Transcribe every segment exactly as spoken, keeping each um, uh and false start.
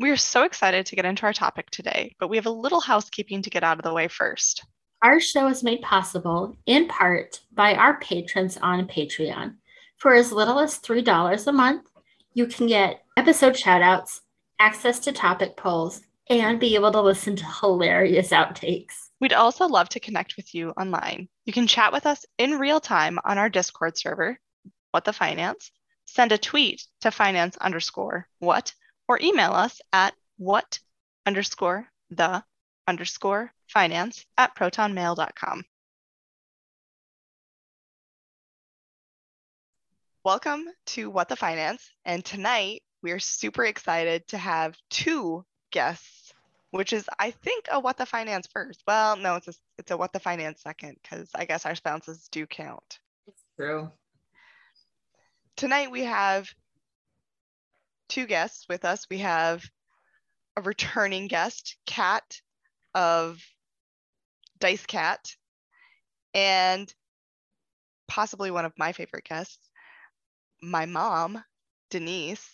We are so excited to get into our topic today, but we have a little housekeeping to get out of the way first. Our show is made possible in part by our patrons on Patreon. For as little as three dollars a month, you can get episode shoutouts, access to topic polls, and be able to listen to hilarious outtakes. We'd also love to connect with you online. You can chat with us in real time on our Discord server, What the Finance, send a tweet to finance underscore what, or email us at what underscore the underscore finance at proton mail dot com. Welcome to What the Finance, and tonight we are super excited to have two guests, which is, I think, a What the Finance first. Well, no, it's a, it's a What the Finance second, because I guess our spouses do count. It's true. Tonight we have two guests with us. We have a returning guest, Kat of Dice Cat, and possibly one of my favorite guests, my mom, Denise,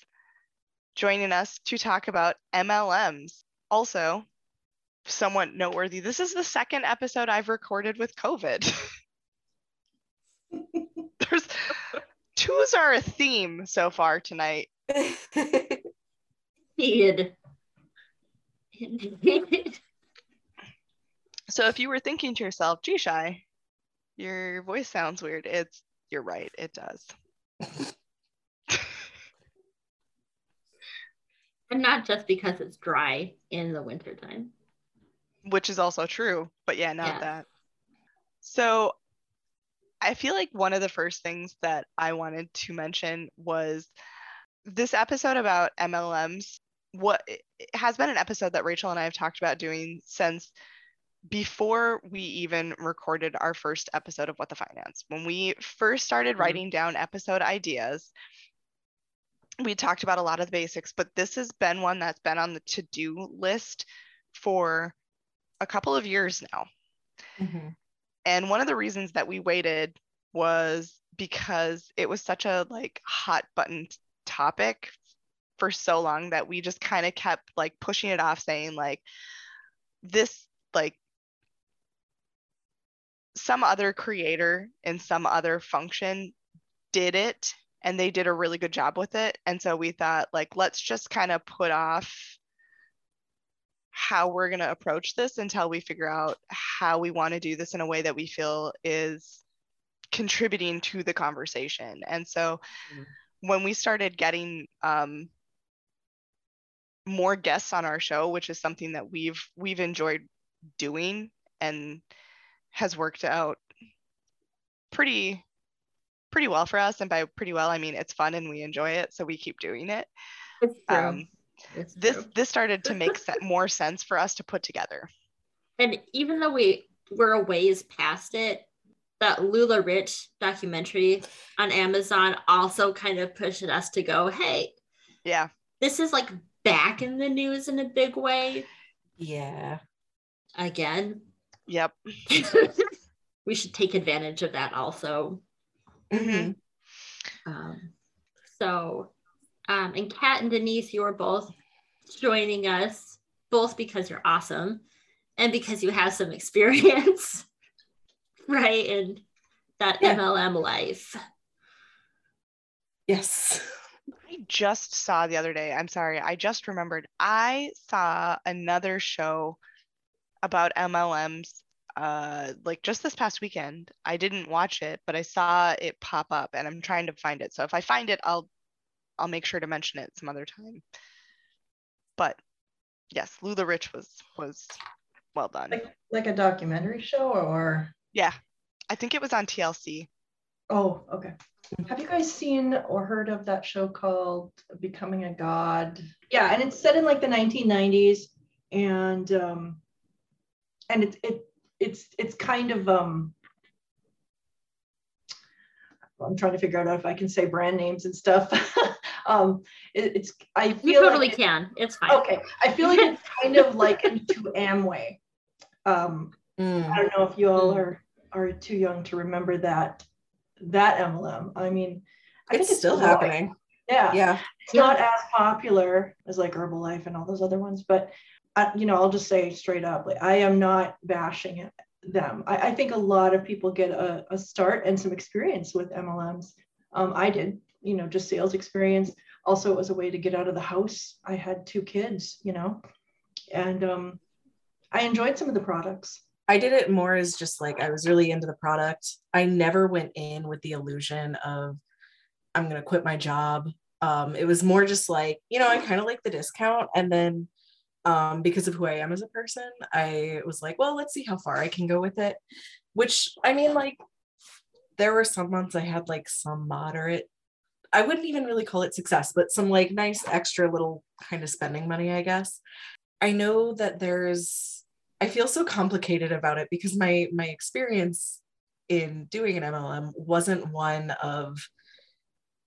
joining us to talk about M L Ms. Also, somewhat noteworthy, this is the second episode I've recorded with COVID. There's twos are a theme so far tonight. Indeed. Indeed. So if you were thinking to yourself, gee, Shy, your voice sounds weird, it's, you're right, it does. And not just because it's dry in the wintertime. Which is also true, but yeah, not yeah. that. So I feel like one of the first things that I wanted to mention was this episode about M L Ms. What it has been an episode that Rachel and I have talked about doing since before we even recorded our first episode of What the Finance. When we first started mm-hmm. writing down episode ideas, we talked about a lot of the basics, but this has been one that's been on the to-do list for a couple of years now. Mm-hmm. And one of the reasons that we waited was because it was such a like hot button topic for so long that we just kind of kept like pushing it off, saying like this, like some other creator in some other function did it, and they did a really good job with it. And so we thought, like, let's just kind of put off how we're going to approach this until we figure out how we want to do this in a way that we feel is contributing to the conversation. And so mm-hmm. when we started getting um, more guests on our show, which is something that we've we've enjoyed doing and has worked out pretty pretty well for us. And by pretty well, I mean, it's fun and we enjoy it, so we keep doing it. It's true. Um, it's this, true. This started to make se- more sense for us to put together. And even though we were a ways past it, that LuLaRich documentary on Amazon also kind of pushed us to go, hey, yeah, this is like back in the news in a big way. Yeah. Again. Yep. We should take advantage of that also. Mm-hmm. Um, so, um, and Kat and Denise, you are both joining us, both because you're awesome and because you have some experience, right, in that yeah. M L M life. Yes. I just saw the other day, I'm sorry, I just remembered, I saw another show about M L Ms uh like just this past weekend. I didn't watch it, but I saw it pop up and I'm trying to find it, so if I find it I'll I'll make sure to mention it some other time. But yes, LuLaRich was was well done. Like, like a documentary show or yeah, I think it was on T L C. Oh, okay. Have you guys seen or heard of that show called Becoming a God? Yeah, and it's set in like the nineteen nineties, and um and it's it, it It's it's kind of, um, I'm trying to figure out if I can say brand names and stuff. um, it, it's, I feel you totally like it, can, it's fine. Okay, I feel like it's kind of like to Amway. Um, mm. I don't know if you all are, are too young to remember that, that M L M. I mean, I it's think it's still happening. Yeah. Yeah. It's yeah. not as popular as like Herbalife and all those other ones, but I, you know, I'll just say straight up, like I am not bashing it. them. I, I think a lot of people get a, a start and some experience with M L Ms. Um, I did, you know, just sales experience. Also, it was a way to get out of the house. I had two kids, you know, and um, I enjoyed some of the products. I did it more as just like, I was really into the product. I never went in with the illusion of, I'm going to quit my job. Um, it was more just like, you know, I kind of like the discount. And then Um, because of who I am as a person, I was like, well, let's see how far I can go with it. Which, I mean, like, there were some months I had like some moderate, I wouldn't even really call it success, but some like nice extra little kind of spending money, I guess. I know that there's, I feel so complicated about it because my, my experience in doing an M L M wasn't one of,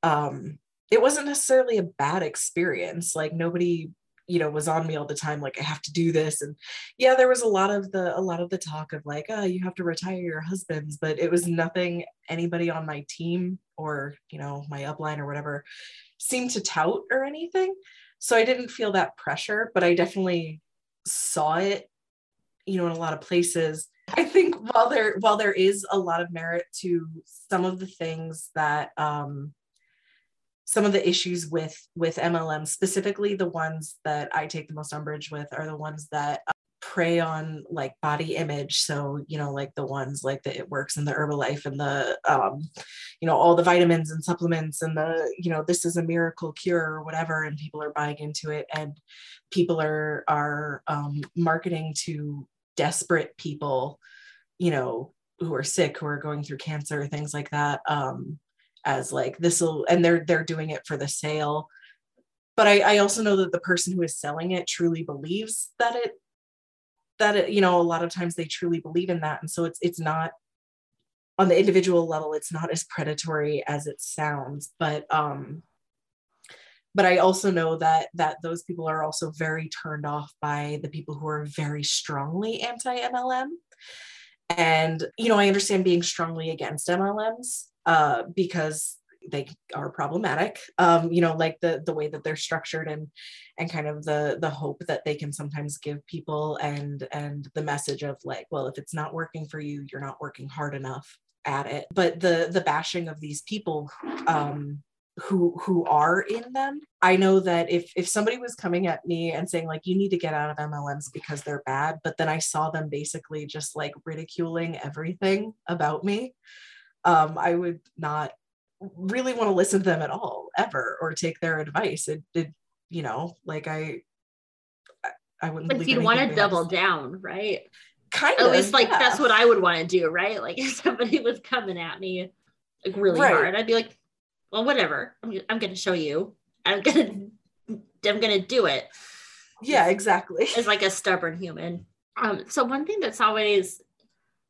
um, it wasn't necessarily a bad experience. Like nobody, you know, was on me all the time. Like, I have to do this. And yeah, there was a lot of the, a lot of the talk of like, oh, you have to retire your husbands, but it was nothing anybody on my team or, you know, my upline or whatever seemed to tout or anything. So I didn't feel that pressure, but I definitely saw it, you know, in a lot of places. I think while there, while there is a lot of merit to some of the things that, um, some of the issues with, with M L M, specifically the ones that I take the most umbrage with are the ones that prey on like body image. So, you know, like the ones like the It Works and the Herbalife and the, um, you know, all the vitamins and supplements and the, you know, this is a miracle cure or whatever. And people are buying into it and people are, are um, marketing to desperate people, you know, who are sick, who are going through cancer, things like that. Um, as like this'll, and they're, they're doing it for the sale. But I, I also know that the person who is selling it truly believes that it, that it, you know, a lot of times they truly believe in that. And so it's, it's not on the individual level, it's not as predatory as it sounds, but, um, but I also know that, that those people are also very turned off by the people who are very strongly anti-M L M. And, you know, I understand being strongly against M L Ms, uh, because they are problematic, um, you know, like the, the way that they're structured and, and kind of the, the hope that they can sometimes give people and, and the message of like, well, if it's not working for you, you're not working hard enough at it. But the, the bashing of these people, um, who, who are in them. I know that if, if somebody was coming at me and saying like, you need to get out of M L Ms because they're bad, but then I saw them basically just like ridiculing everything about me. Um, I would not really want to listen to them at all, ever, or take their advice. It, it you know, like I, I, I wouldn't. But you'd want to double down, right? Kind of. At least, like yeah. That's what I would want to do, right? Like if somebody was coming at me like really right. hard, I'd be like, well, whatever. I'm, I'm going to show you. I'm going to, I'm going to do it. Yeah, exactly. As like a stubborn human. Um. So one thing that's always.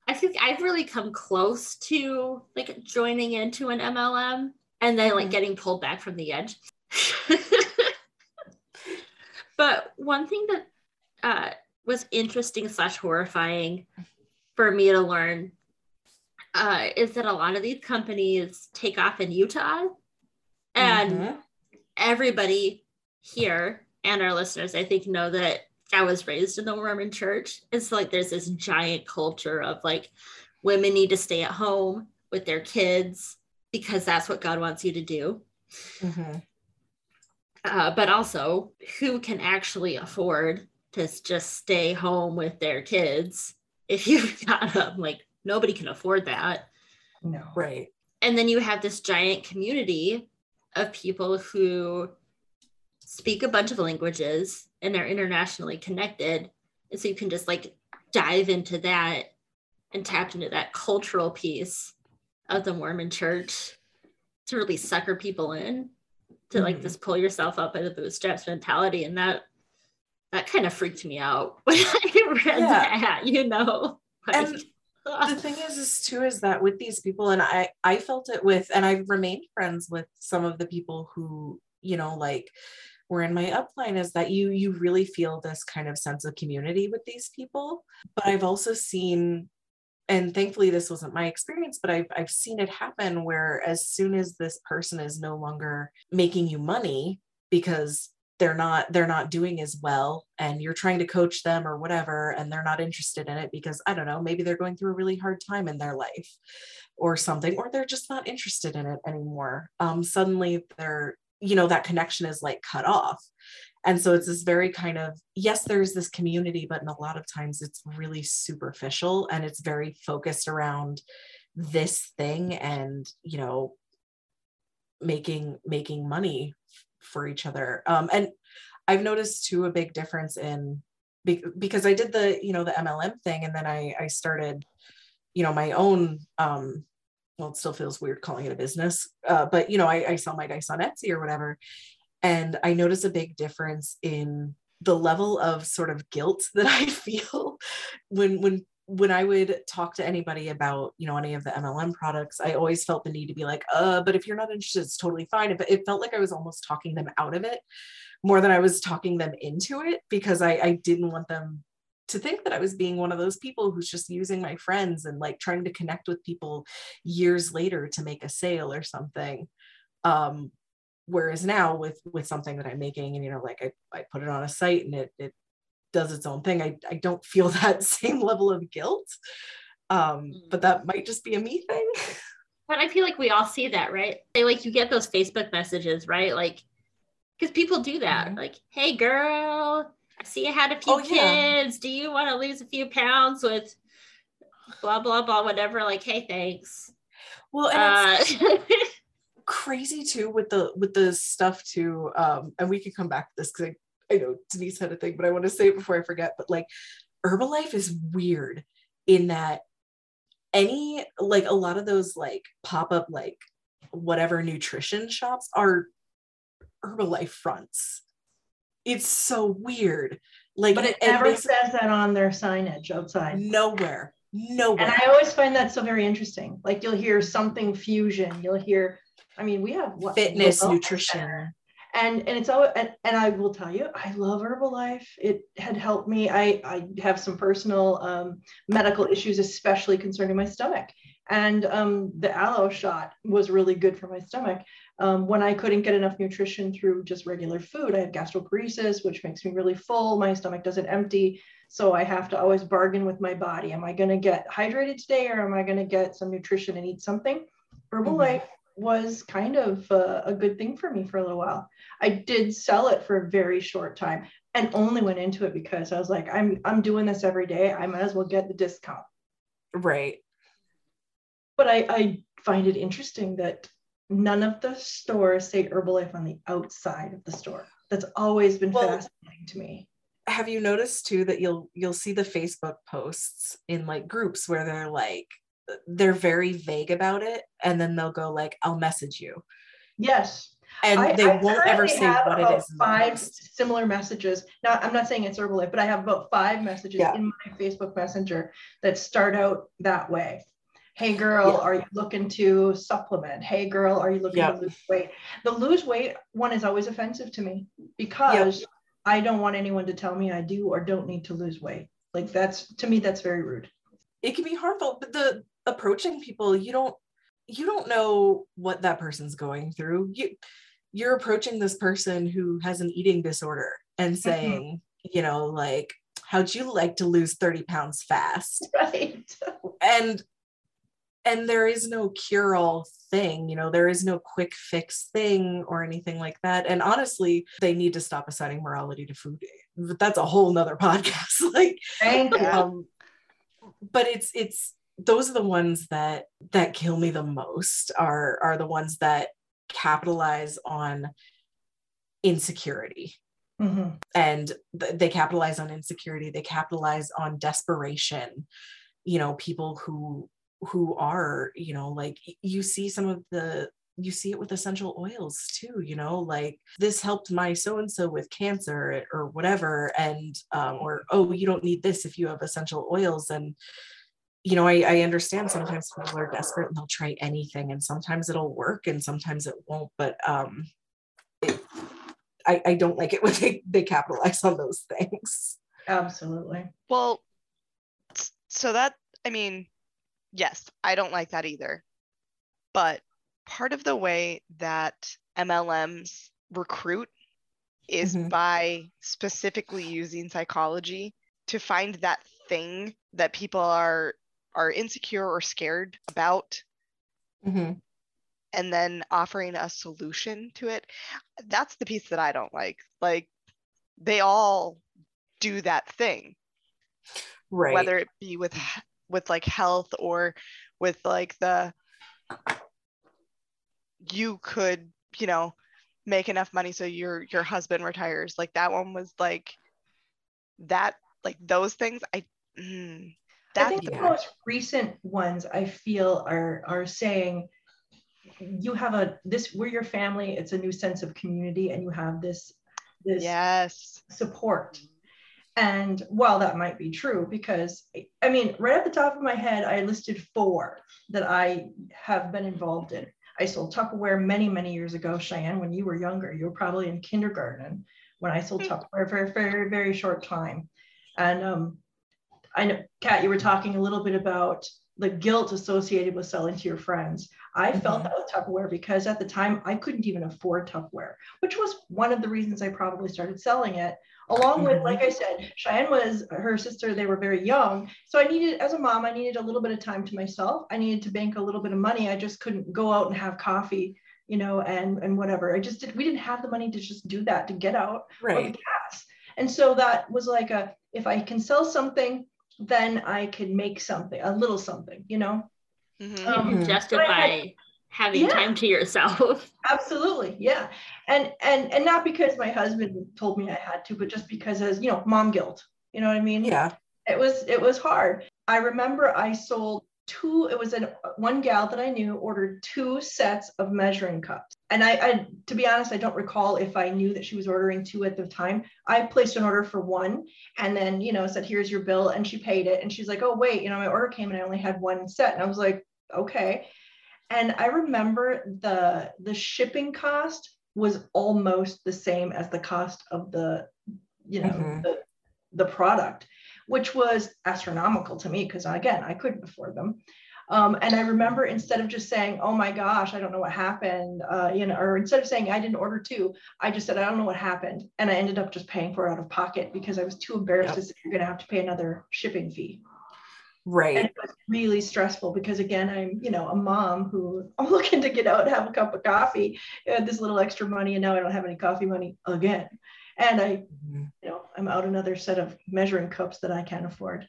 I think I've really come close to like joining into an M L M and then like getting pulled back from the edge. But one thing that uh, was interesting slash horrifying for me to learn uh, is that a lot of these companies take off in Utah and mm-hmm. everybody here and our listeners, I think, know that I was raised in the Mormon church. It's like there's this giant culture of like women need to stay at home with their kids because that's what God wants you to do. Mm-hmm. Uh, but also, who can actually afford to just stay home with their kids if you've got them? Like nobody can afford that. No. Right. And then you have this giant community of people who speak a bunch of languages and they're internationally connected. And so you can just like dive into that and tap into that cultural piece of the Mormon church to really sucker people in to mm-hmm. like just pull yourself up by the bootstraps mentality. And that, that kind of freaked me out when I read yeah. that, you know? Like, and ugh. the thing is, is too, is that with these people, and I, I felt it with, and I've remained friends with some of the people who, you know, like, were in my upline is that you, you really feel this kind of sense of community with these people. But I've also seen, and thankfully this wasn't my experience, but I've, I've seen it happen where as soon as this person is no longer making you money because they're not, they're not doing as well and you're trying to coach them or whatever, and they're not interested in it because I don't know, maybe they're going through a really hard time in their life or something, or they're just not interested in it anymore. Um, suddenly they're, you know, that connection is like cut off. And so it's this very kind of, yes, there's this community, but in a lot of times it's really superficial and it's very focused around this thing and, you know, making, making money for each other. Um, and I've noticed too, a big difference in, because I did the, you know, the M L M thing. And then I, I started, you know, my own, um, well, it still feels weird calling it a business, uh, but, you know, I, I sell my dice on Etsy or whatever. And I notice a big difference in the level of sort of guilt that I feel when, when, when I would talk to anybody about, you know, any of the M L M products, I always felt the need to be like, uh, but if you're not interested, it's totally fine. But it felt like I was almost talking them out of it more than I was talking them into it, because I, I didn't want them to think that I was being one of those people who's just using my friends and like trying to connect with people years later to make a sale or something. Um, whereas now with, with something that I'm making and, you know, like I, I put it on a site and it, it does its own thing. I, I don't feel that same level of guilt, um, but that might just be a me thing. But I feel like we all see that, right? They, like, you get those Facebook messages, right? Like, because people do that. Mm-hmm. Like, hey girl, I see you had a few oh, kids. Yeah. Do you want to lose a few pounds with blah, blah, blah, whatever. Like, hey, thanks. Well, and uh, crazy too with the, with the stuff too. Um, and we can come back to this because I I know Denise had a thing, but I want to say it before I forget, but like Herbalife is weird in that any, like a lot of those like pop-up, like whatever nutrition shops are Herbalife fronts. It's so weird. Like, but it never says that on their signage outside. Nowhere, nowhere. And I always find that so very interesting. Like you'll hear something fusion, you'll hear, I mean, we have what? Fitness, nutrition. And and it's all and, and I will tell you, I love Herbalife. It had helped me. I, I have some personal um, medical issues, especially concerning my stomach. And um, the aloe shot was really good for my stomach. Um, when I couldn't get enough nutrition through just regular food, I have gastroparesis, which makes me really full. My stomach doesn't empty. So I have to always bargain with my body. Am I going to get hydrated today or am I going to get some nutrition and eat something? Herbalife. Mm-hmm. was kind of a, a good thing for me for a little while. I did sell it for a very short time and only went into it because I was like, I'm I'm doing this every day. I might as well get the discount. Right. But I, I find it interesting that none of the stores say Herbalife on the outside of the store. That's always been well, fascinating to me. Have you noticed too that you'll you'll see the Facebook posts in like groups where they're like, they're very vague about it. And then they'll go like, I'll message you. Yes. And I, they I won't ever say what it is. Five similar messages. Now, I'm not saying it's Herbalife, but I have about five messages yeah. in my Facebook Messenger that start out that way. Hey girl, yeah. are you looking to supplement? Hey girl, are you looking yeah. to lose weight? The lose weight one is always offensive to me because yeah. I don't want anyone to tell me I do or don't need to lose weight. Like that's, to me, that's very rude. It can be harmful, but the, approaching people, you don't you don't know what that person's going through. You you're approaching this person who has an eating disorder and saying, mm-hmm. you know, like, how'd you like to lose thirty pounds fast? Right. And and there is no cure-all thing, you know, there is no quick fix thing or anything like that. And honestly, they need to stop assigning morality to food. But that's a whole nother podcast. like Thank you. Um, but it's it's those are the ones that, that kill me the most are, are the ones that capitalize on insecurity mm-hmm. and th- they capitalize on insecurity. They capitalize on desperation, you know, people who, who are, you know, like you see some of the, you see it with essential oils too, you know, like this helped my so-and-so with cancer or whatever. And, um, or, oh, you don't need this if you have essential oils. And, you know, I, I understand sometimes people are desperate and they'll try anything and sometimes it'll work and sometimes it won't, but um, it, I, I don't like it when they, they capitalize on those things. Absolutely. Well, so that, I mean, yes, I don't like that either. But part of the way that M L Ms recruit is mm-hmm. by specifically using psychology to find that thing that people are are insecure or scared about, mm-hmm. and then offering a solution to it. That's the piece that I don't like. Like, they all do that thing, right? Whether it be with with like health or with like the you could, you know, make enough money so your your husband retires. Like, that one was like that, like those things. I mm, that's I think the, the most recent ones I feel are are saying you have a this we're your family. It's a new sense of community, and you have this this yes support. And while that might be true, because I mean, right at the top of my head, I listed four that I have been involved in. I sold Tupperware many, many years ago. Cheyenne, when you were younger, you were probably in kindergarten when I sold Tupperware for a very, very short time. And um, I know, Kat, you were talking a little bit about the guilt associated with selling to your friends. I mm-hmm. felt that with Tupperware because at the time I couldn't even afford Tupperware, which was one of the reasons I probably started selling it. Along with, like I said, Cheyenne was her sister, they were very young. So I needed, as a mom, I needed a little bit of time to myself. I needed to bank a little bit of money. I just couldn't go out and have coffee, you know, and, and whatever. I just did, we didn't have the money to just do that, to get out right. with gas. And so that was like a, if I can sell something, then I can make something, a little something, you know? Mm-hmm. um, you can justify had, having yeah. time to yourself. Absolutely. Yeah. And, and, and not because my husband told me I had to, but just because, as you know, mom guilt, you know what I mean? Yeah. It was, it was hard. I remember I sold two, it was an one gal that I knew ordered two sets of measuring cups. And I, I, to be honest, I don't recall if I knew that she was ordering two at the time. I placed an order for one and then, you know, said, here's your bill. And she paid it. And she's like, oh, wait, you know, my order came and I only had one set. And I was like, okay. And I remember the, the shipping cost was almost the same as the cost of the, you know, mm-hmm. the, the product, which was astronomical to me because, again, I couldn't afford them. Um, and I remember instead of just saying, oh my gosh, I don't know what happened, uh, you know, or instead of saying I didn't order two, I just said, I don't know what happened. And I ended up just paying for it out of pocket because I was too embarrassed yep. to say you're going to have to pay another shipping fee. Right. And it was really stressful because, again, I'm, you know, a mom who I'm looking to get out and have a cup of coffee, I had this little extra money, and now I don't have any coffee money again. And I, mm-hmm. you know, I'm out another set of measuring cups that I can't afford.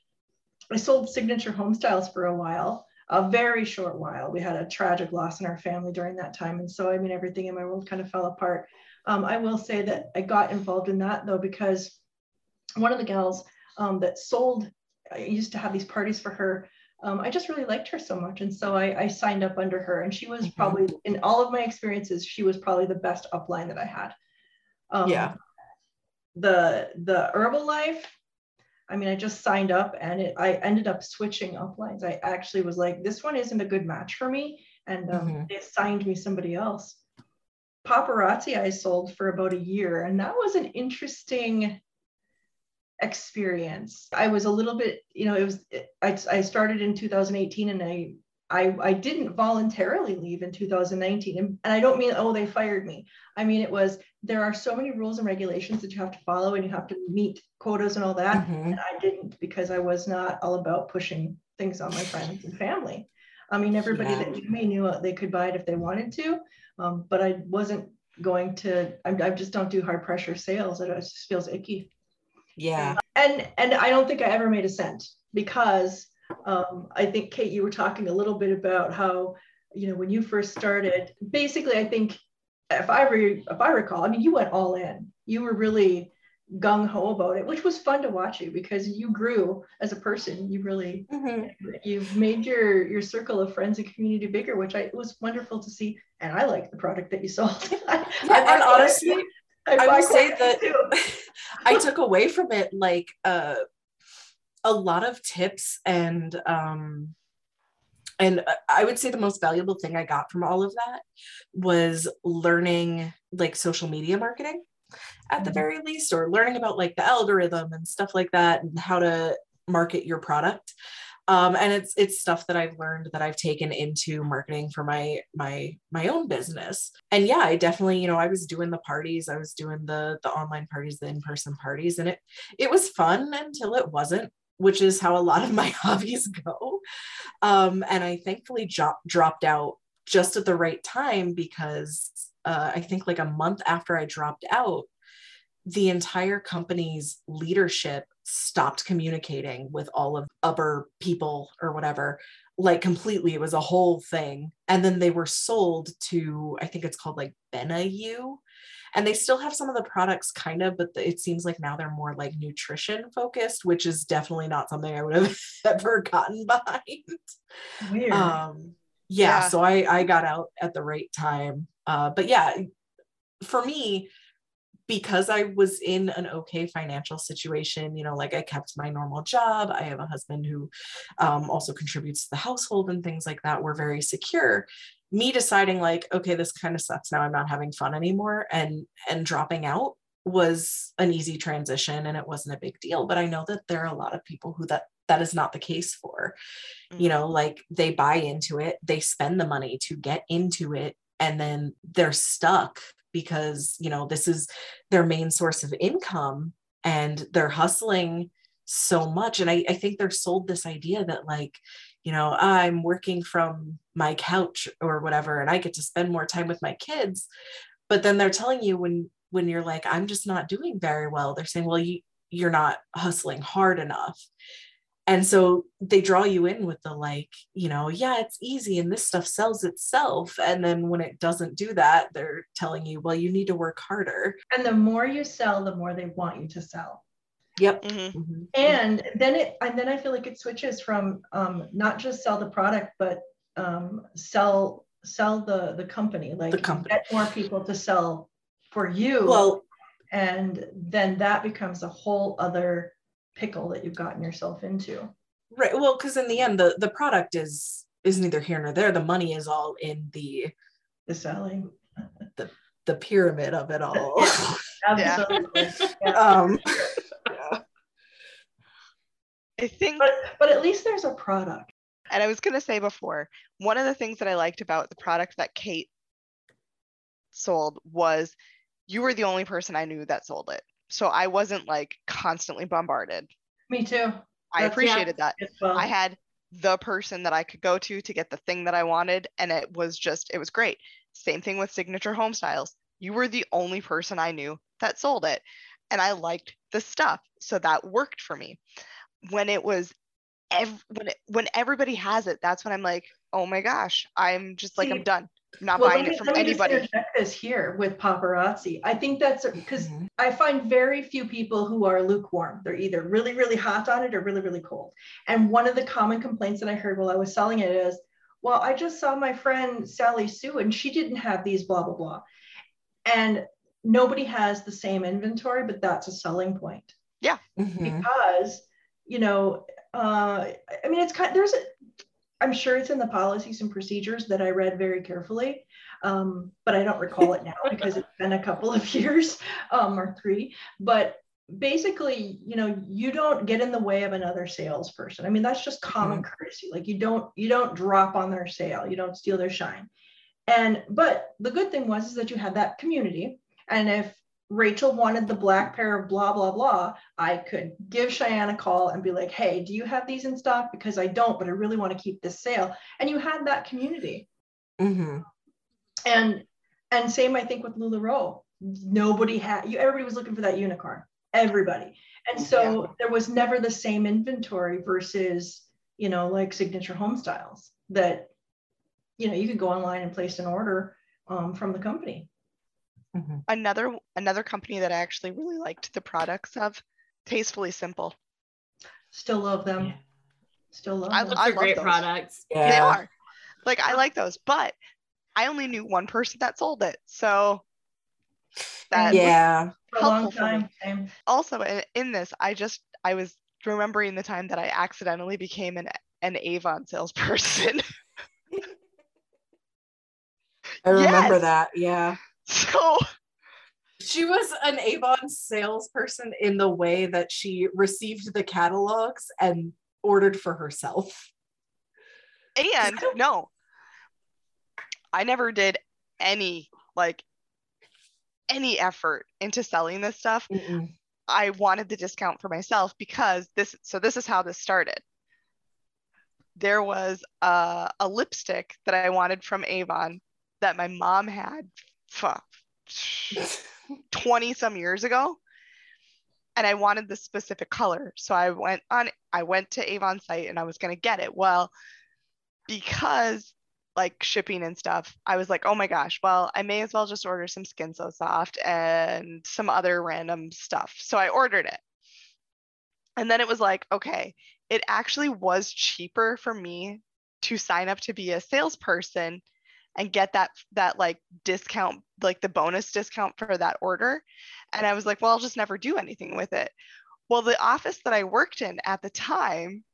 I sold Signature Homestyles for a while, a very short while. We had a tragic loss in our family during that time. And so, I mean, everything in my world kind of fell apart. Um, I will say that I got involved in that, though, because one of the gals um, that sold, I used to have these parties for her. Um, I just really liked her so much. And so I, I signed up under her, and she was mm-hmm. probably, in all of my experiences, she was probably the best upline that I had. Um, yeah. The, the Herbalife, I mean, I just signed up, and it, I ended up switching uplines. I actually was like, this one isn't a good match for me. And um, mm-hmm. they assigned me somebody else. Paparazzi I sold for about a year. And that was an interesting experience. I was a little bit, you know, it was, it, I, I started in two thousand eighteen, and I, I, I didn't voluntarily leave in two thousand nineteen. And, and I don't mean, oh, they fired me. I mean, it was, there are so many rules and regulations that you have to follow, and you have to meet quotas and all that. Mm-hmm. And I didn't, because I was not all about pushing things on my friends and family. I mean, everybody yeah. that knew me knew they could buy it if they wanted to. Um, but I wasn't going to, I, I just don't do hard pressure sales. It just feels icky. Yeah. And and I don't think I ever made a cent because um, I think, Kate, you were talking a little bit about how, you know, when you first started, basically, I think if I, re- if I recall, I mean, you went all in. You were really gung-ho about it, which was fun to watch you because you grew as a person. You really, mm-hmm. you've made your, your circle of friends and community bigger, which I, it was wonderful to see. And I liked the product that you sold. I, yeah, I and honestly, I, I would say that I took away from it like uh, a lot of tips and um, and I would say the most valuable thing I got from all of that was learning like social media marketing at mm-hmm. the very least, or learning about like the algorithm and stuff like that and how to market your product. Um, and it's, it's stuff that I've learned that I've taken into marketing for my, my, my own business. And yeah, I definitely, you know, I was doing the parties, I was doing the, the online parties, the in-person parties, and it, it was fun until it wasn't, which is how a lot of my hobbies go. Um, and I thankfully jo- dropped out just at the right time, because uh, I think like a month after I dropped out, the entire company's leadership stopped communicating with all of upper people or whatever, like completely. It was a whole thing. And then they were sold to, I think it's called like Benayu, and they still have some of the products kind of, but it seems like now they're more like nutrition focused, which is definitely not something I would have ever gotten behind. Weird. Um, yeah, yeah. So I, I got out at the right time. Uh, but yeah, for me, because I was in an okay financial situation, you know, like I kept my normal job. I have a husband who um, also contributes to the household and things like that. We're very secure. Me deciding like, okay, this kind of sucks now, I'm not having fun anymore, and, and dropping out was an easy transition, and it wasn't a big deal. But I know that there are a lot of people who that, that is not the case for, mm-hmm. you know, like they buy into it, they spend the money to get into it, and then they're stuck because, you know, this is their main source of income and they're hustling so much. And I, I think they're sold this idea that like, you know, I'm working from my couch or whatever, and I get to spend more time with my kids. But then they're telling you when, when you're like, I'm just not doing very well, they're saying, well, you, you're not hustling hard enough. And so they draw you in with the like, you know, yeah, it's easy and this stuff sells itself. And then when it doesn't do that, they're telling you, well, you need to work harder. And the more you sell, the more they want you to sell. Yep. Mm-hmm. Mm-hmm. And then it, and then I feel like it switches from um, not just sell the product, but um, sell, sell the, the company, like the company. Get more people to sell for you. Well, and then that becomes a whole other pickle that you've gotten yourself into. Right. Well, because in the end, the, the product is is neither here nor there. The money is all in the the selling, the the pyramid of it all. Absolutely. Yeah. Um, yeah. I think, but, but at least there's a product. And I was going to say before, one of the things that I liked about the product that Kate sold was you were the only person I knew that sold it. So I wasn't like constantly bombarded. Me too. I That's, appreciated yeah. that. Well. I had the person that I could go to to get the thing that I wanted. And it was just, it was great. Same thing with Signature Homestyles. You were the only person I knew that sold it. And I liked the stuff. So that worked for me. When it was, ev- when, it, when everybody has it, that's when I'm like, oh my gosh, I'm just like, See, I'm done. I'm not well, buying me, it from anybody. Let me just interject this here with Paparazzi. I think that's because mm-hmm. I find very few people who are lukewarm. They're either really, really hot on it or really, really cold. And one of the common complaints that I heard while I was selling it is, well, I just saw my friend Sally Sue and she didn't have these blah, blah, blah. And nobody has the same inventory, but that's a selling point. Yeah. Mm-hmm. Because, you know, uh, I mean, it's kind of, there's a, I'm sure it's in the policies and procedures that I read very carefully, um, but I don't recall it now because it's been a couple of years um, or three. But basically, you know, you don't get in the way of another salesperson. I mean, that's just common mm-hmm. courtesy. Like you don't, you don't drop on their sale, you don't steal their shine. And but the good thing was is that you had that community. And if Rachel wanted the black pair of blah, blah, blah, I could give Cheyenne a call and be like, hey, do you have these in stock? Because I don't, but I really want to keep this sale. And you had that community. Mm-hmm. And, and same, I think with LuLaRoe, nobody had, you, everybody was looking for that unicorn, everybody. And so yeah. there was never the same inventory versus, you know, like Signature Homestyles that, you know, you could go online and place an order um, from the company. Mm-hmm. Another another company that I actually really liked the products of, Tastefully Simple. Still love them. Yeah. Still love I, them. I, I love great those. products. Yeah. They are. Like I like those, but I only knew one person that sold it, so that yeah, was for a long time. time. Also, in, in this, I just I was remembering the time that I accidentally became an an Avon salesperson. I remember yes. that. Yeah. So she was an Avon salesperson in the way that she received the catalogs and ordered for herself. And no, I never did any, like, any effort into selling this stuff. Mm-mm. I wanted the discount for myself because this, so this is how this started. There was a, a lipstick that I wanted from Avon that my mom had fuck, twenty some years ago. And I wanted this specific color. So I went on, I went to Avon's site and I was going to get it. Well, because like shipping and stuff, I was like, oh my gosh, well, I may as well just order some Skin So Soft and some other random stuff. So I ordered it. And then it was like, okay, it actually was cheaper for me to sign up to be a salesperson and get that, that like discount, like the bonus discount for that order. And I was like, well, I'll just never do anything with it. Well, the office that I worked in at the time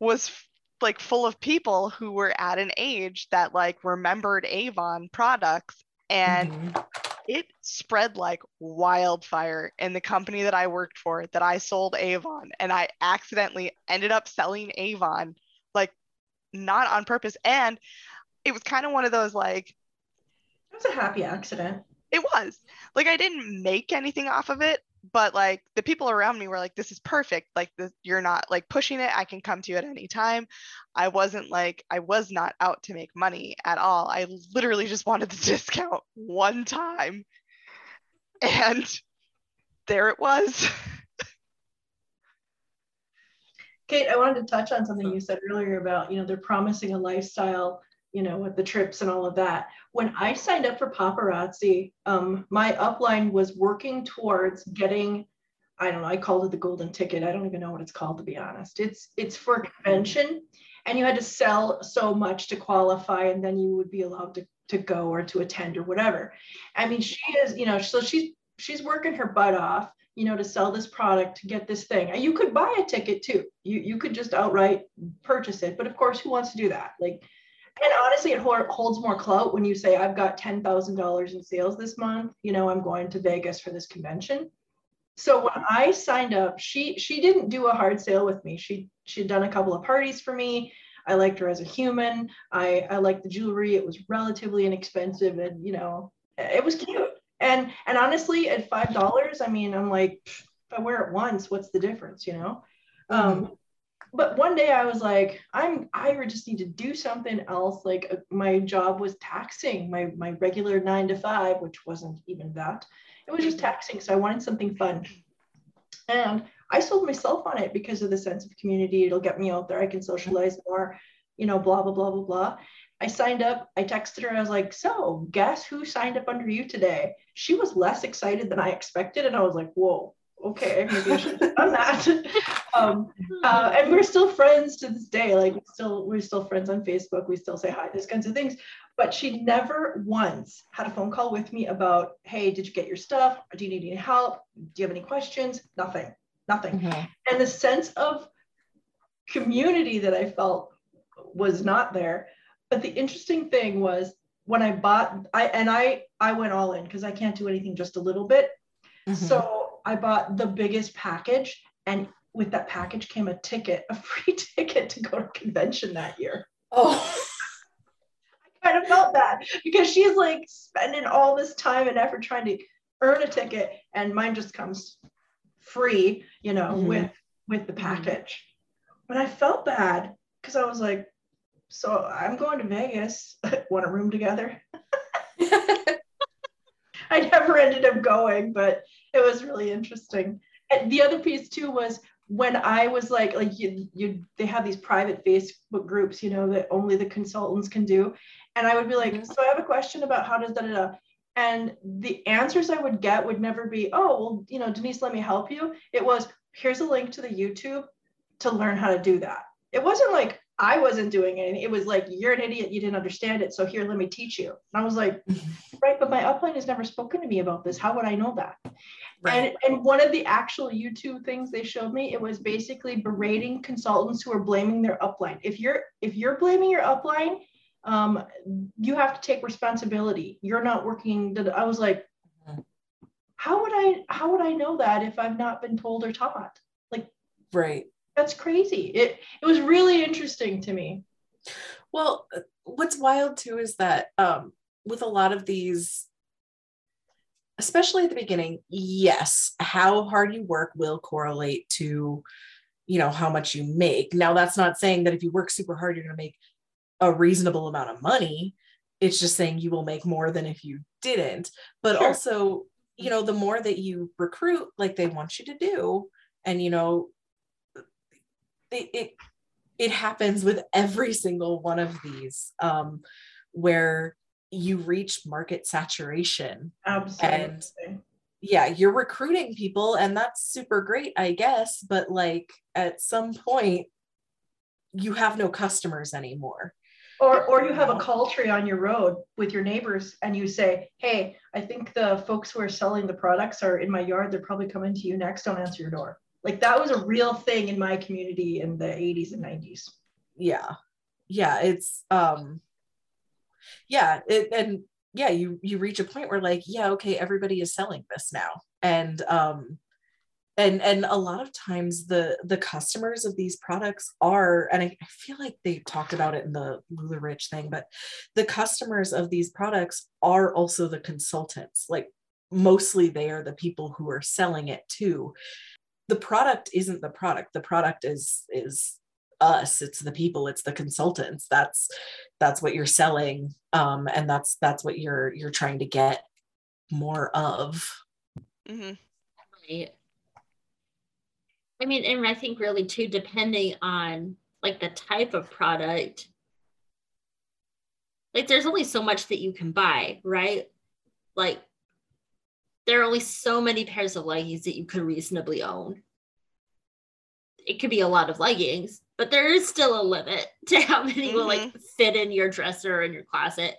was f- like full of people who were at an age that like remembered Avon products, and mm-hmm. it spread like wildfire in the company that I worked for, that I sold Avon, and I accidentally ended up selling Avon, like not on purpose. And it was kind of one of those, like, it was a happy accident. It was like, I didn't make anything off of it, but like the people around me were like, this is perfect. Like this, you're not like pushing it. I can come to you at any time. I wasn't like, I was not out to make money at all. I literally just wanted the discount one time. And there it was. Kate, I wanted to touch on something you said earlier about, you know, they're promising a lifestyle, you know, with the trips and all of that. When I signed up for Paparazzi, um, my upline was working towards getting, I don't know, I called it the golden ticket. I don't even know what it's called, to be honest. It's it's for convention, and you had to sell so much to qualify, and then you would be allowed to, to go or to attend or whatever. I mean, she is, you know, so she's she's working her butt off, you know, to sell this product, to get this thing. And you could buy a ticket too. You you could just outright purchase it. But of course, who wants to do that? Like, and honestly, it holds more clout when you say, I've got ten thousand dollars in sales this month, you know, I'm going to Vegas for this convention. So when I signed up, she she didn't do a hard sale with me. She she'd done a couple of parties for me. I liked her as a human. I, I liked the jewelry. It was relatively inexpensive, and, you know, it was cute. And and honestly, at five dollars, I mean, I'm like, if I wear it once, what's the difference, you know? Um, But one day I was like, I'm, I just need to do something else. Like uh, my job was taxing, my, my regular nine to five, which wasn't even that. It was just taxing. So I wanted something fun. And I sold myself on it because of the sense of community. It'll get me out there. I can socialize more, you know, blah, blah, blah, blah, blah. I signed up. I texted her. I was like, so guess who signed up under you today? She was less excited than I expected. And I was like, whoa. Okay, maybe I should have done that. Um, uh, and we're still friends to this day. Like, still, we're still friends on Facebook. We still say hi, those kinds of things. But she never once had a phone call with me about, hey, did you get your stuff? Do you need any help? Do you have any questions? Nothing, nothing. Mm-hmm. And the sense of community that I felt was not there. But the interesting thing was when I bought, I and I, I went all in because I can't do anything just a little bit. Mm-hmm. So I bought the biggest package, and with that package came a ticket, a free ticket to go to convention that year. Oh, I kind of felt that because she's like spending all this time and effort trying to earn a ticket, and mine just comes free, you know, mm-hmm. with, with the package. But I felt bad because I was like, so I'm going to Vegas. Want a room together? I never ended up going, but it was really interesting. And the other piece too was when I was like, like you, you, they have these private Facebook groups, you know, that only the consultants can do. And I would be like, so I have a question about how does da da da. And the answers I would get would never be, oh, well, you know, Denise, let me help you. It was, here's a link to the YouTube to learn how to do that. It wasn't like I wasn't doing anything. It was like, you're an idiot. You didn't understand it. So here, let me teach you. And I was like, right, but my upline has never spoken to me about this. How would I know that? Right. And, and one of the actual YouTube things they showed me, it was basically berating consultants who are blaming their upline. If you're, if you're blaming your upline, um, you have to take responsibility. You're not working. The, I was like, how would I, how would I know that if I've not been told or taught? Like, right. that's crazy. It it was really interesting to me. Well, what's wild too is that um, with a lot of these, especially at the beginning, yes, how hard you work will correlate to, you know, how much you make. Now, that's not saying that if you work super hard, you're going to make a reasonable amount of money. It's just saying you will make more than if you didn't. But sure. Also, you know, the more that you recruit, like they want you to do, and, you know, it, it, it happens with every single one of these, um, where you reach market saturation. Absolutely. And yeah, you're recruiting people and that's super great, I guess. But like at some point you have no customers anymore. Or, or you have a call tree on your road with your neighbors and you say, hey, I think the folks who are selling the products are in my yard. They're probably coming to you next. Don't answer your door. Like that was a real thing in my community in the eighties and nineties. Yeah. Yeah. It's, um, yeah. It, and yeah, you, you reach a point where like, yeah, okay, everybody is selling this now. And, um, And and a lot of times the the customers of these products are, and I, I feel like they talked about it in the LuLaRich thing, but the customers of these products are also the consultants. Like mostly they are the people who are selling it too. The product isn't the product. The product is is us. It's the people. It's the consultants. That's that's what you're selling, um, and that's that's what you're you're trying to get more of. Mm-hmm. Right. I mean, and I think really too, depending on like the type of product, like there's only so much that you can buy, right? Like there are only so many pairs of leggings that you could reasonably own. It could be a lot of leggings, but there is still a limit to how many mm-hmm. will like fit in your dresser or in your closet.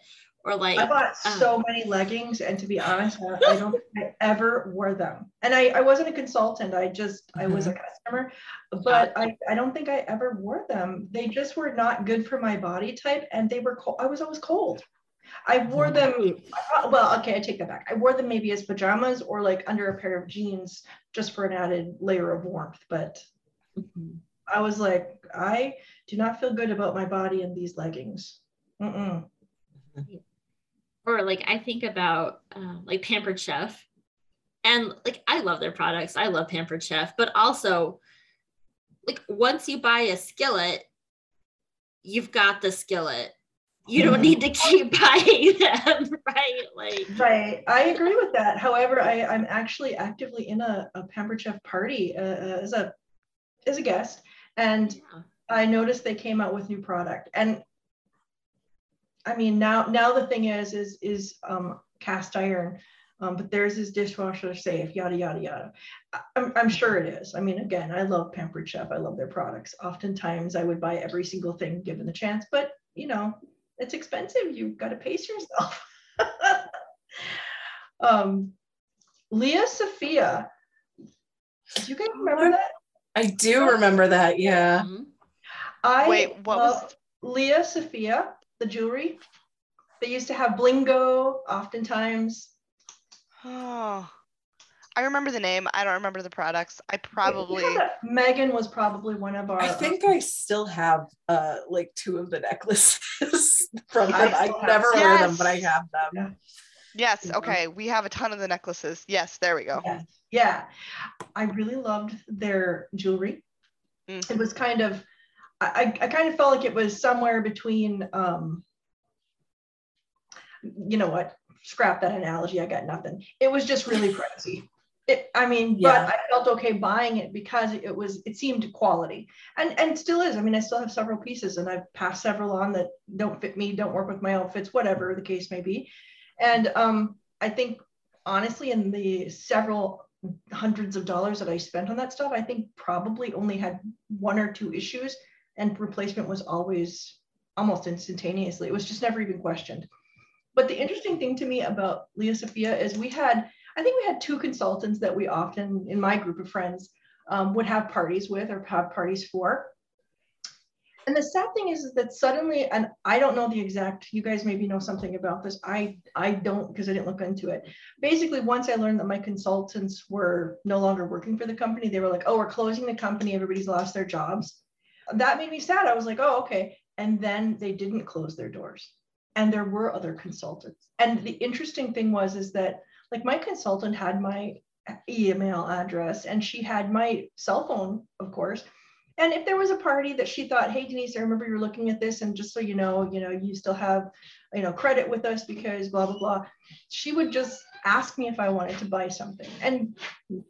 Or like, I bought so um, many leggings, and to be honest, I don't think I ever wore them. And I, I wasn't a consultant. I just, mm-hmm. I was a customer, but I, I don't think I ever wore them. They just were not good for my body type, and they were cold. I was always cold. I wore them, well, okay, I take that back. I wore them maybe as pajamas or like under a pair of jeans just for an added layer of warmth. But mm-hmm. I was like, I do not feel good about my body in these leggings. Mm-mm. Mm-hmm. Or like, I think about um, like Pampered Chef, and like, I love their products. I love Pampered Chef, but also like once you buy a skillet, you've got the skillet. You don't need to keep buying them, right? Like, right. I agree with that. However, I, I'm actually actively in a, a Pampered Chef party uh, as a, as a guest. And yeah. I noticed they came out with new product, and I mean, now, now the thing is, is, is um, cast iron, um, but theirs is dishwasher safe, yada, yada, yada. I'm, I'm sure it is. I mean, again, I love Pampered Chef. I love their products. Oftentimes I would buy every single thing given the chance, but you know, it's expensive. You've got to pace yourself. um, Lia Sophia, do you guys remember that? I do remember that. Yeah. Mm-hmm. I Wait, what was Lia Sophia? The jewelry. They used to have Blingo oftentimes. Oh, I remember the name. I don't remember the products. I probably. Yeah, Megan was probably one of our. I think I still have uh, like two of the necklaces from them. I, I never yes. wear them, but I have them. Yeah. Yes. Okay. We have a ton of the necklaces. Yes. There we go. Yeah. yeah. I really loved their jewelry. Mm. It was kind of. I, I kind of felt like it was somewhere between, um, you know what, scrap that analogy, I got nothing. It was just really pricey. It, I mean, yeah. But I felt okay buying it because it was, it seemed quality, and and still is. I mean, I still have several pieces, and I've passed several on that don't fit me, don't work with my outfits, whatever the case may be. And um, I think, honestly, in the several hundreds of dollars that I spent on that stuff, I think probably only had one or two issues. And replacement was always almost instantaneously. It was just never even questioned. But the interesting thing to me about Lia Sophia is we had, I think we had two consultants that we often, in my group of friends, um, would have parties with or have parties for. And the sad thing is, is that suddenly, and I don't know the exact, you guys maybe know something about this. I, I don't, because I didn't look into it. Basically, once I learned that my consultants were no longer working for the company, they were like, oh, we're closing the company. Everybody's lost their jobs. That made me sad. I was like, oh, okay. And then they didn't close their doors. And there were other consultants. And the interesting thing was, is that like my consultant had my email address and she had my cell phone, of course. And if there was a party that she thought, hey, Denise, I remember you were looking at this. And just so you know, you know, you still have, you know, credit with us because blah, blah, blah. She would just ask me if I wanted to buy something. And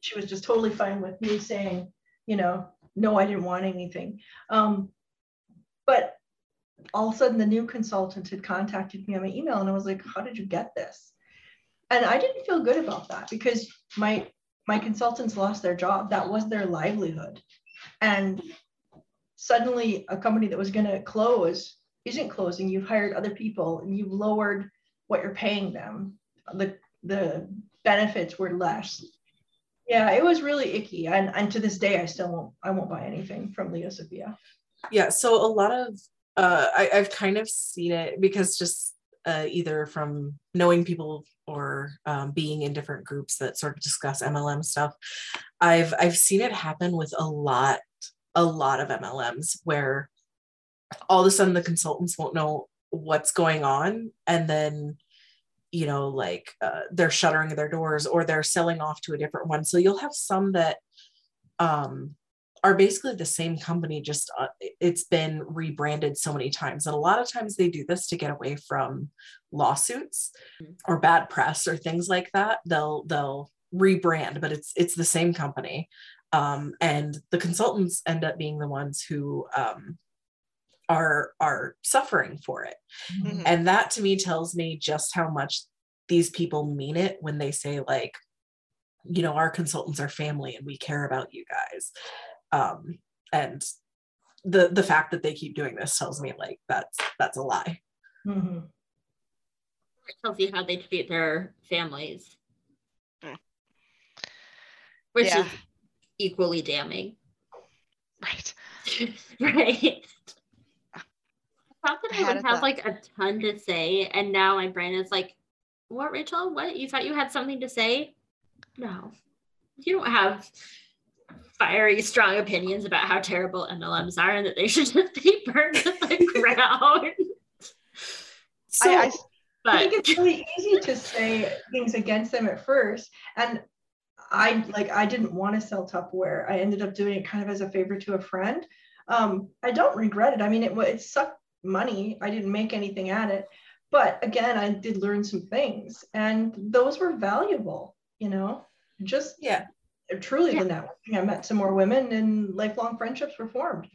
she was just totally fine with me saying, you know, no, I didn't want anything. Um, but all of a sudden the new consultant had contacted me on my email and I was like, how did you get this? And I didn't feel good about that because my, my consultants lost their job. That was their livelihood. And suddenly a company that was going to close isn't closing. You've hired other people and you've lowered what you're paying them. The, the benefits were less. Yeah, it was really icky. And, and to this day, I still won't, I won't buy anything from Lia Sophia. Yeah. So a lot of, uh, I, I've kind of seen it because just uh, either from knowing people or um, being in different groups that sort of discuss M L M stuff. I've, I've seen it happen with a lot, a lot of M L Ms where all of a sudden the consultants won't know what's going on. And then, you know, like uh, they're shuttering their doors or they're selling off to a different one. So you'll have some that um, are basically the same company, just uh, it's been rebranded so many times. And a lot of times they do this to get away from lawsuits or bad press or things like that. They'll, they'll rebrand, but it's, it's the same company. Um, and the consultants end up being the ones who um, are, are suffering for it. Mm-hmm. And that to me tells me just how much these people mean it when they say like, you know, our consultants are family and we care about you guys. Um, and the, the fact that they keep doing this tells me like, that's, that's a lie. Mm-hmm. It tells you how they treat their families. Which yeah. is equally damning. Right. Right. I thought that I, I would have thought. like a ton to say. And now my brain is like, what, Rachel? What? You thought you had something to say? No. You don't have fiery, strong opinions about how terrible M L Ms are and that they should just be burned to the ground. So, I, I, but... I think it's really easy to say things against them at first. And I like I didn't want to sell Tupperware. I ended up doing it kind of as a favor to a friend. Um, I don't regret it. I mean, it, it sucked money. I didn't make anything at it. But again, I did learn some things and those were valuable, you know, just yeah, truly yeah. the networking. I met some more women and lifelong friendships were formed.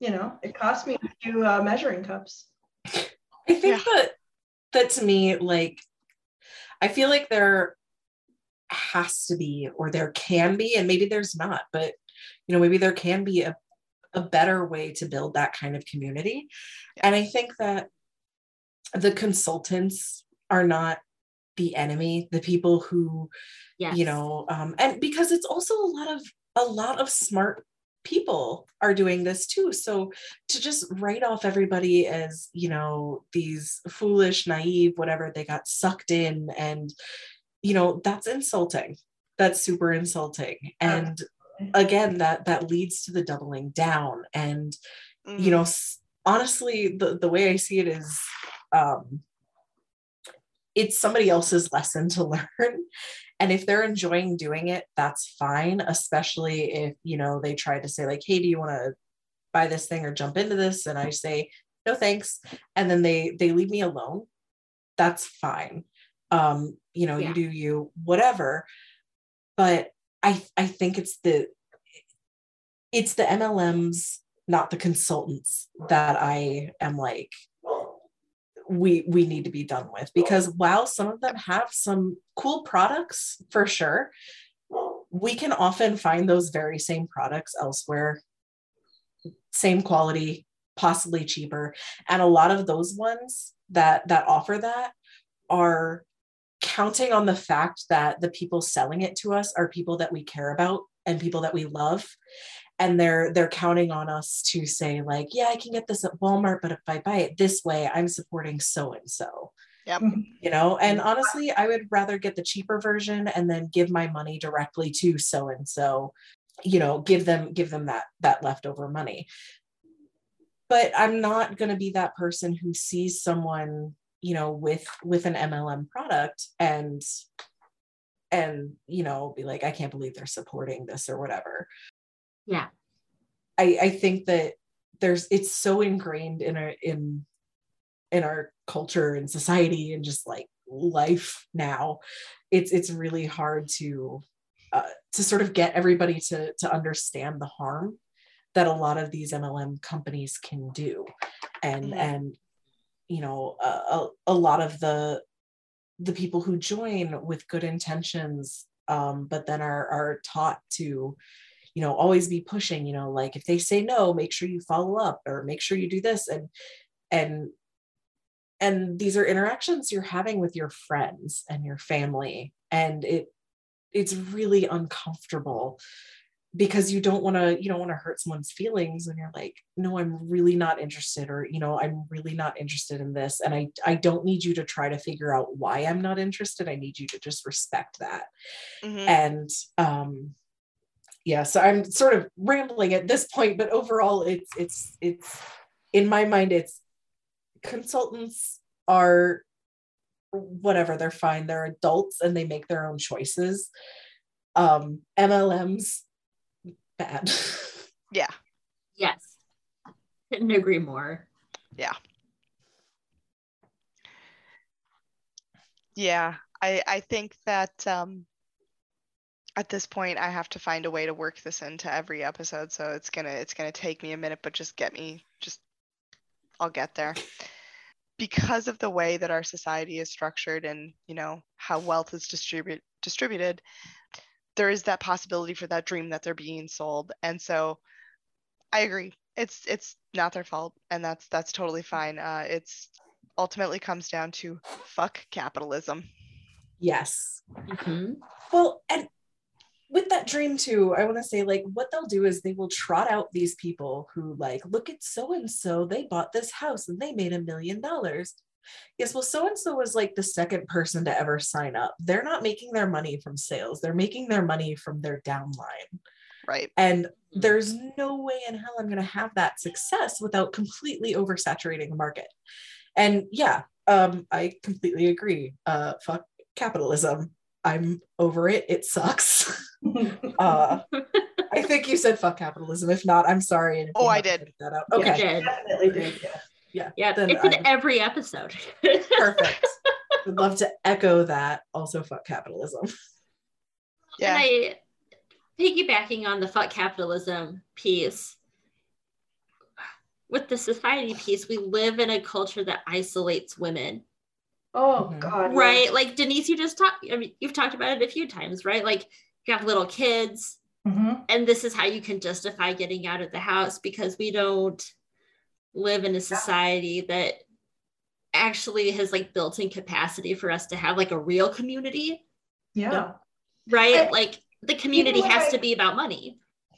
You know, it cost me a few uh, measuring cups. I think yeah. that that to me, like, I feel like there has to be, or there can be, and maybe there's not, but you know, maybe there can be a, a better way to build that kind of community. And I think that the consultants are not the enemy, the people who, yes. you know, um, and because it's also a lot of, a lot of smart people are doing this too. So to just write off everybody as, you know, these foolish, naive, whatever, they got sucked in and, you know, that's insulting. That's super insulting. And again, that, that leads to the doubling down. And, mm-hmm. you know, honestly, the, the way I see it is, um, it's somebody else's lesson to learn. And if they're enjoying doing it, that's fine. Especially if, you know, they try to say like, hey, do you want to buy this thing or jump into this? And I say, no, thanks. And then they, they leave me alone. That's fine. Um, you know, yeah. you do you, whatever. But I, I think it's the, it's the M L Ms, not the consultants that I am like, we, we need to be done with, because while some of them have some cool products for sure, we can often find those very same products elsewhere, same quality, possibly cheaper. And a lot of those ones that, that offer that are counting on the fact that the people selling it to us are people that we care about and people that we love. And they're, they're counting on us to say like, yeah, I can get this at Walmart, but if I buy it this way, I'm supporting so-and-so. Yep. You know, and honestly, I would rather get the cheaper version and then give my money directly to so-and-so, you know, give them, give them that, that leftover money. But I'm not going to be that person who sees someone, you know, with, with an M L M product and, and, you know, be like, I can't believe they're supporting this or whatever. Yeah. I, I think that there's, it's so ingrained in our, in, in our culture and society and just like life now, it's, it's really hard to, uh, to sort of get everybody to, to understand the harm that a lot of these M L M companies can do. And, yeah. and, you know, uh, a, a lot of the, the people who join with good intentions, um, but then are, are taught to, you know, always be pushing, you know, like if they say no, make sure you follow up or make sure you do this. And, and, and these are interactions you're having with your friends and your family. And it, it's really uncomfortable because you don't want to, you don't want to hurt someone's feelings when you're like, no, I'm really not interested, or, you know, I'm really not interested in this. And I, I don't need you to try to figure out why I'm not interested. I need you to just respect that. Mm-hmm. And, um, yeah, so I'm sort of rambling at this point, but overall it's, it's, it's in my mind, it's consultants are whatever, they're fine. They're adults and they make their own choices. Um, M L Ms, bad. Yeah. Yes. Couldn't agree more. Yeah. Yeah. I, I think that, um, at this point, I have to find a way to work this into every episode, so it's gonna it's gonna take me a minute, but just get me, just I'll get there. Because of the way that our society is structured and, you know, how wealth is distribute distributed, there is that possibility for that dream that they're being sold, and so I agree. It's it's not their fault, and that's that's totally fine. Uh, it's ultimately comes down to fuck capitalism. Yes. Mm-hmm. Well, and. With that dream too, I want to say like what they'll do is they will trot out these people who like, look at so-and-so, they bought this house and they made a million dollars. Yes. Well, so-and-so was like the second person to ever sign up. They're not making their money from sales. They're making their money from their downline. Right. And there's no way in hell I'm going to have that success without completely oversaturating the market. And yeah, um, I completely agree. Uh, fuck capitalism. I'm over it. It sucks. uh, I think you said fuck capitalism. If not, I'm sorry. Oh, I did. That out. Okay. Yeah, I did. Definitely did. Yeah. Yeah. yeah it's I'm... in every episode. Perfect. Would love to echo that. Also, fuck capitalism. Yeah. And I, piggybacking on the fuck capitalism piece, with the society piece, we live in a culture that isolates women. Oh God. Right. Like Denise, you just talked, I mean, you've talked about it a few times, right? Like you have little kids mm-hmm. and this is how you can justify getting out of the house because we don't live in a society yeah. that actually has like built in capacity for us to have like a real community. Yeah. You know, right. I, like the community has I, to be about money.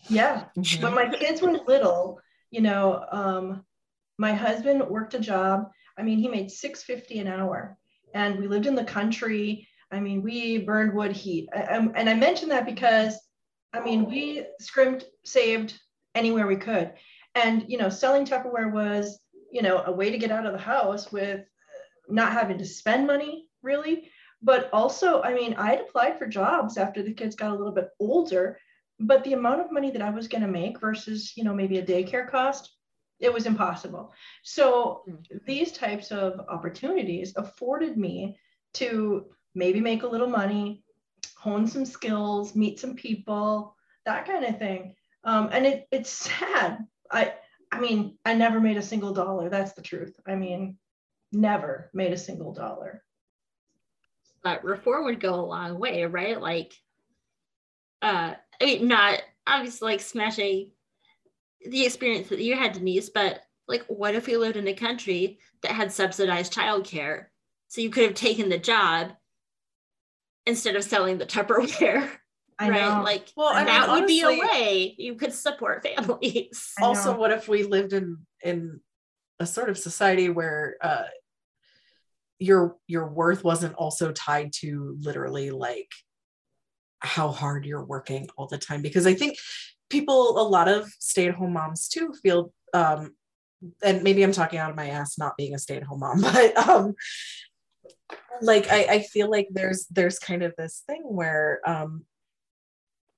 Yeah. Mm-hmm. When my kids were little, you know, um, my husband worked a job. I mean, he made six fifty an hour. And we lived in the country. I mean, we burned wood heat. I, I, and I mentioned that because, I mean, we scrimped, saved anywhere we could. And, you know, selling Tupperware was, you know, a way to get out of the house with not having to spend money, really. But also, I mean, I'd applied for jobs after the kids got a little bit older, but the amount of money that I was going to make versus, you know, maybe a daycare cost, it was impossible. So these types of opportunities afforded me to maybe make a little money, hone some skills, meet some people, that kind of thing. Um, and it it's sad. I I mean, I never made a single dollar. That's the truth. I mean, never made a single dollar. But reform would go a long way, right? Like, uh, I mean, not obviously like smashing the experience that you had, Denise, but like, what if we lived in a country that had subsidized childcare? So you could have taken the job instead of selling the Tupperware. I right? Know. Like, well, I mean, that honestly, would be a way you could support families. Also, what if we lived in in a sort of society where uh, your your worth wasn't also tied to literally like how hard you're working all the time? Because I think people, a lot of stay-at-home moms too, feel, um, and maybe I'm talking out of my ass not being a stay-at-home mom, but um, like, I, I feel like there's, there's kind of this thing where um,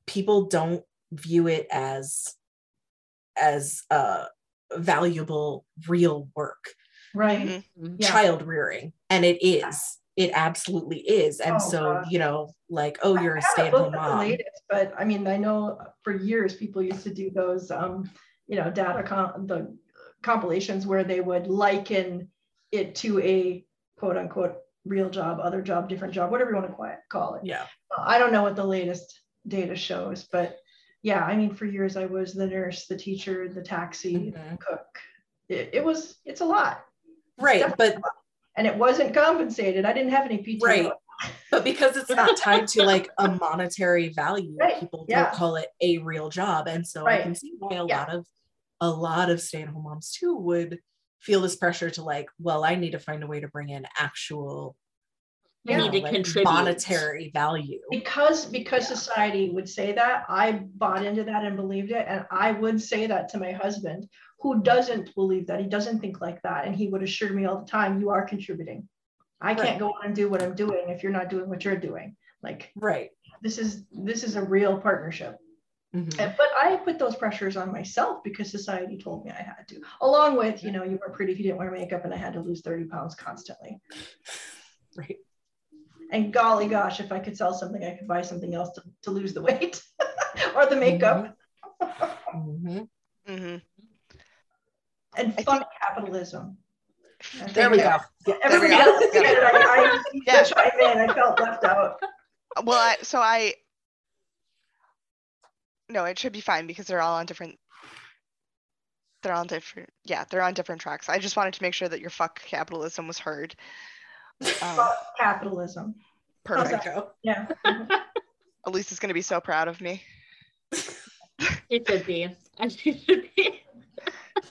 people don't view it as, as uh, valuable real work, right? Mm-hmm. Child rearing. And it is, it absolutely is. And oh, so, God. You know, like, oh, you're I a stay-at-home mom. Related, but I mean, I know for years people used to do those, um, you know, data com- the compilations where they would liken it to a quote unquote real job, other job, different job, whatever you want to call it. Yeah. Uh, I don't know what the latest data shows, but yeah, I mean, for years I was the nurse, the teacher, the taxi, mm-hmm. the cook. It, it was, it's a lot. Right. But, lot. And it wasn't compensated. I didn't have any P T O. Right. But because it's not tied to like a monetary value, right. people yeah. don't call it a real job. And so right. I can see why a yeah. lot of, a lot of stay-at-home moms too would feel this pressure to like, well, I need to find a way to bring in actual you know, need to like contribute. Monetary value. Because because yeah. society would say that, I bought into that and believed it. And I would say that to my husband, who doesn't believe that. He doesn't think like that. And he would assure me all the time, you are contributing. I right. can't go on and do what I'm doing if you're not doing what you're doing. Like, right. this is this is a real partnership. Mm-hmm. And, but I put those pressures on myself because society told me I had to, along with, you know, you were pretty if you didn't wear makeup and I had to lose thirty pounds constantly. Right. And golly gosh, if I could sell something, I could buy something else to, to lose the weight or the makeup. Mm-hmm. Mm-hmm. And fuck think- capitalism. There we go. Yeah, everybody else is good. I, I, yeah. I felt left out. Well, I, so I... No, it should be fine because they're all on different, they're on different, yeah, they're on different tracks. I just wanted to make sure that your fuck capitalism was heard. Um, fuck capitalism. Perfect. Oh, yeah. Elise is going to be so proud of me. It should be. It should be.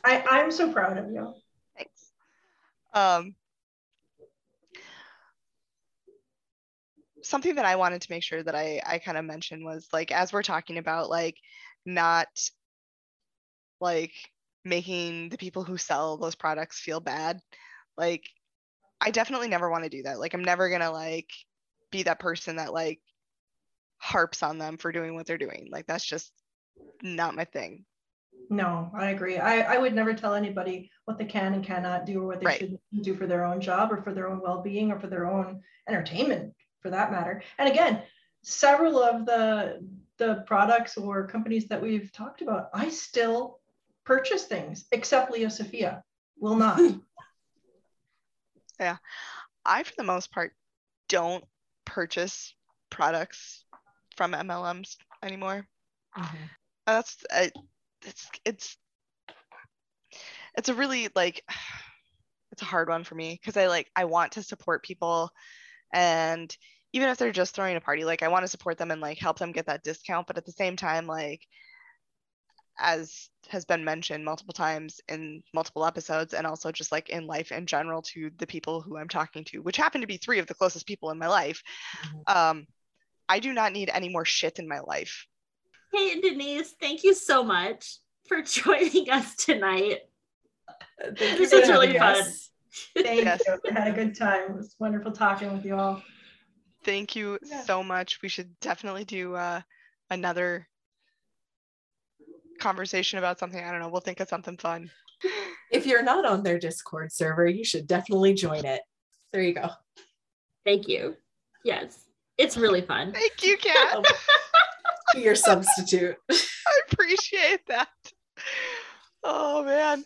I, I'm so proud of you. Thanks. Um, something that I wanted to make sure that I, I kind of mentioned was like, as we're talking about like not like making the people who sell those products feel bad, like I definitely never want to do that. Like I'm never gonna like be that person that like harps on them for doing what they're doing. Like that's just not my thing. No, I agree. I, I would never tell anybody what they can and cannot do or what they right. should do for their own job or for their own well-being or for their own entertainment. For that matter. And again, several of the the products or companies that we've talked about, I still purchase things, except Lia Sophia will not. Yeah. I, for the most part, don't purchase products from M L Ms anymore. Mm-hmm. That's I, it's it's it's a really like it's a hard one for me because I like I want to support people. And even if they're just throwing a party, like I want to support them and like help them get that discount. But at the same time, like as has been mentioned multiple times in multiple episodes and also just like in life in general to the people who I'm talking to, which happen to be three of the closest people in my life, mm-hmm. um, I do not need any more shit in my life. Hey, Denise, thank you so much for joining us tonight. This was really fun. Thank yes. you. I had a good time. It was wonderful talking with you all. Thank you yeah. so much. We should definitely do uh, another conversation about something. I don't know. We'll think of something fun. If you're not on their Discord server, you should definitely join it. There you go. Thank you. Yes. It's really fun. Thank you, Kat. Um, your substitute. I appreciate that. Oh, man.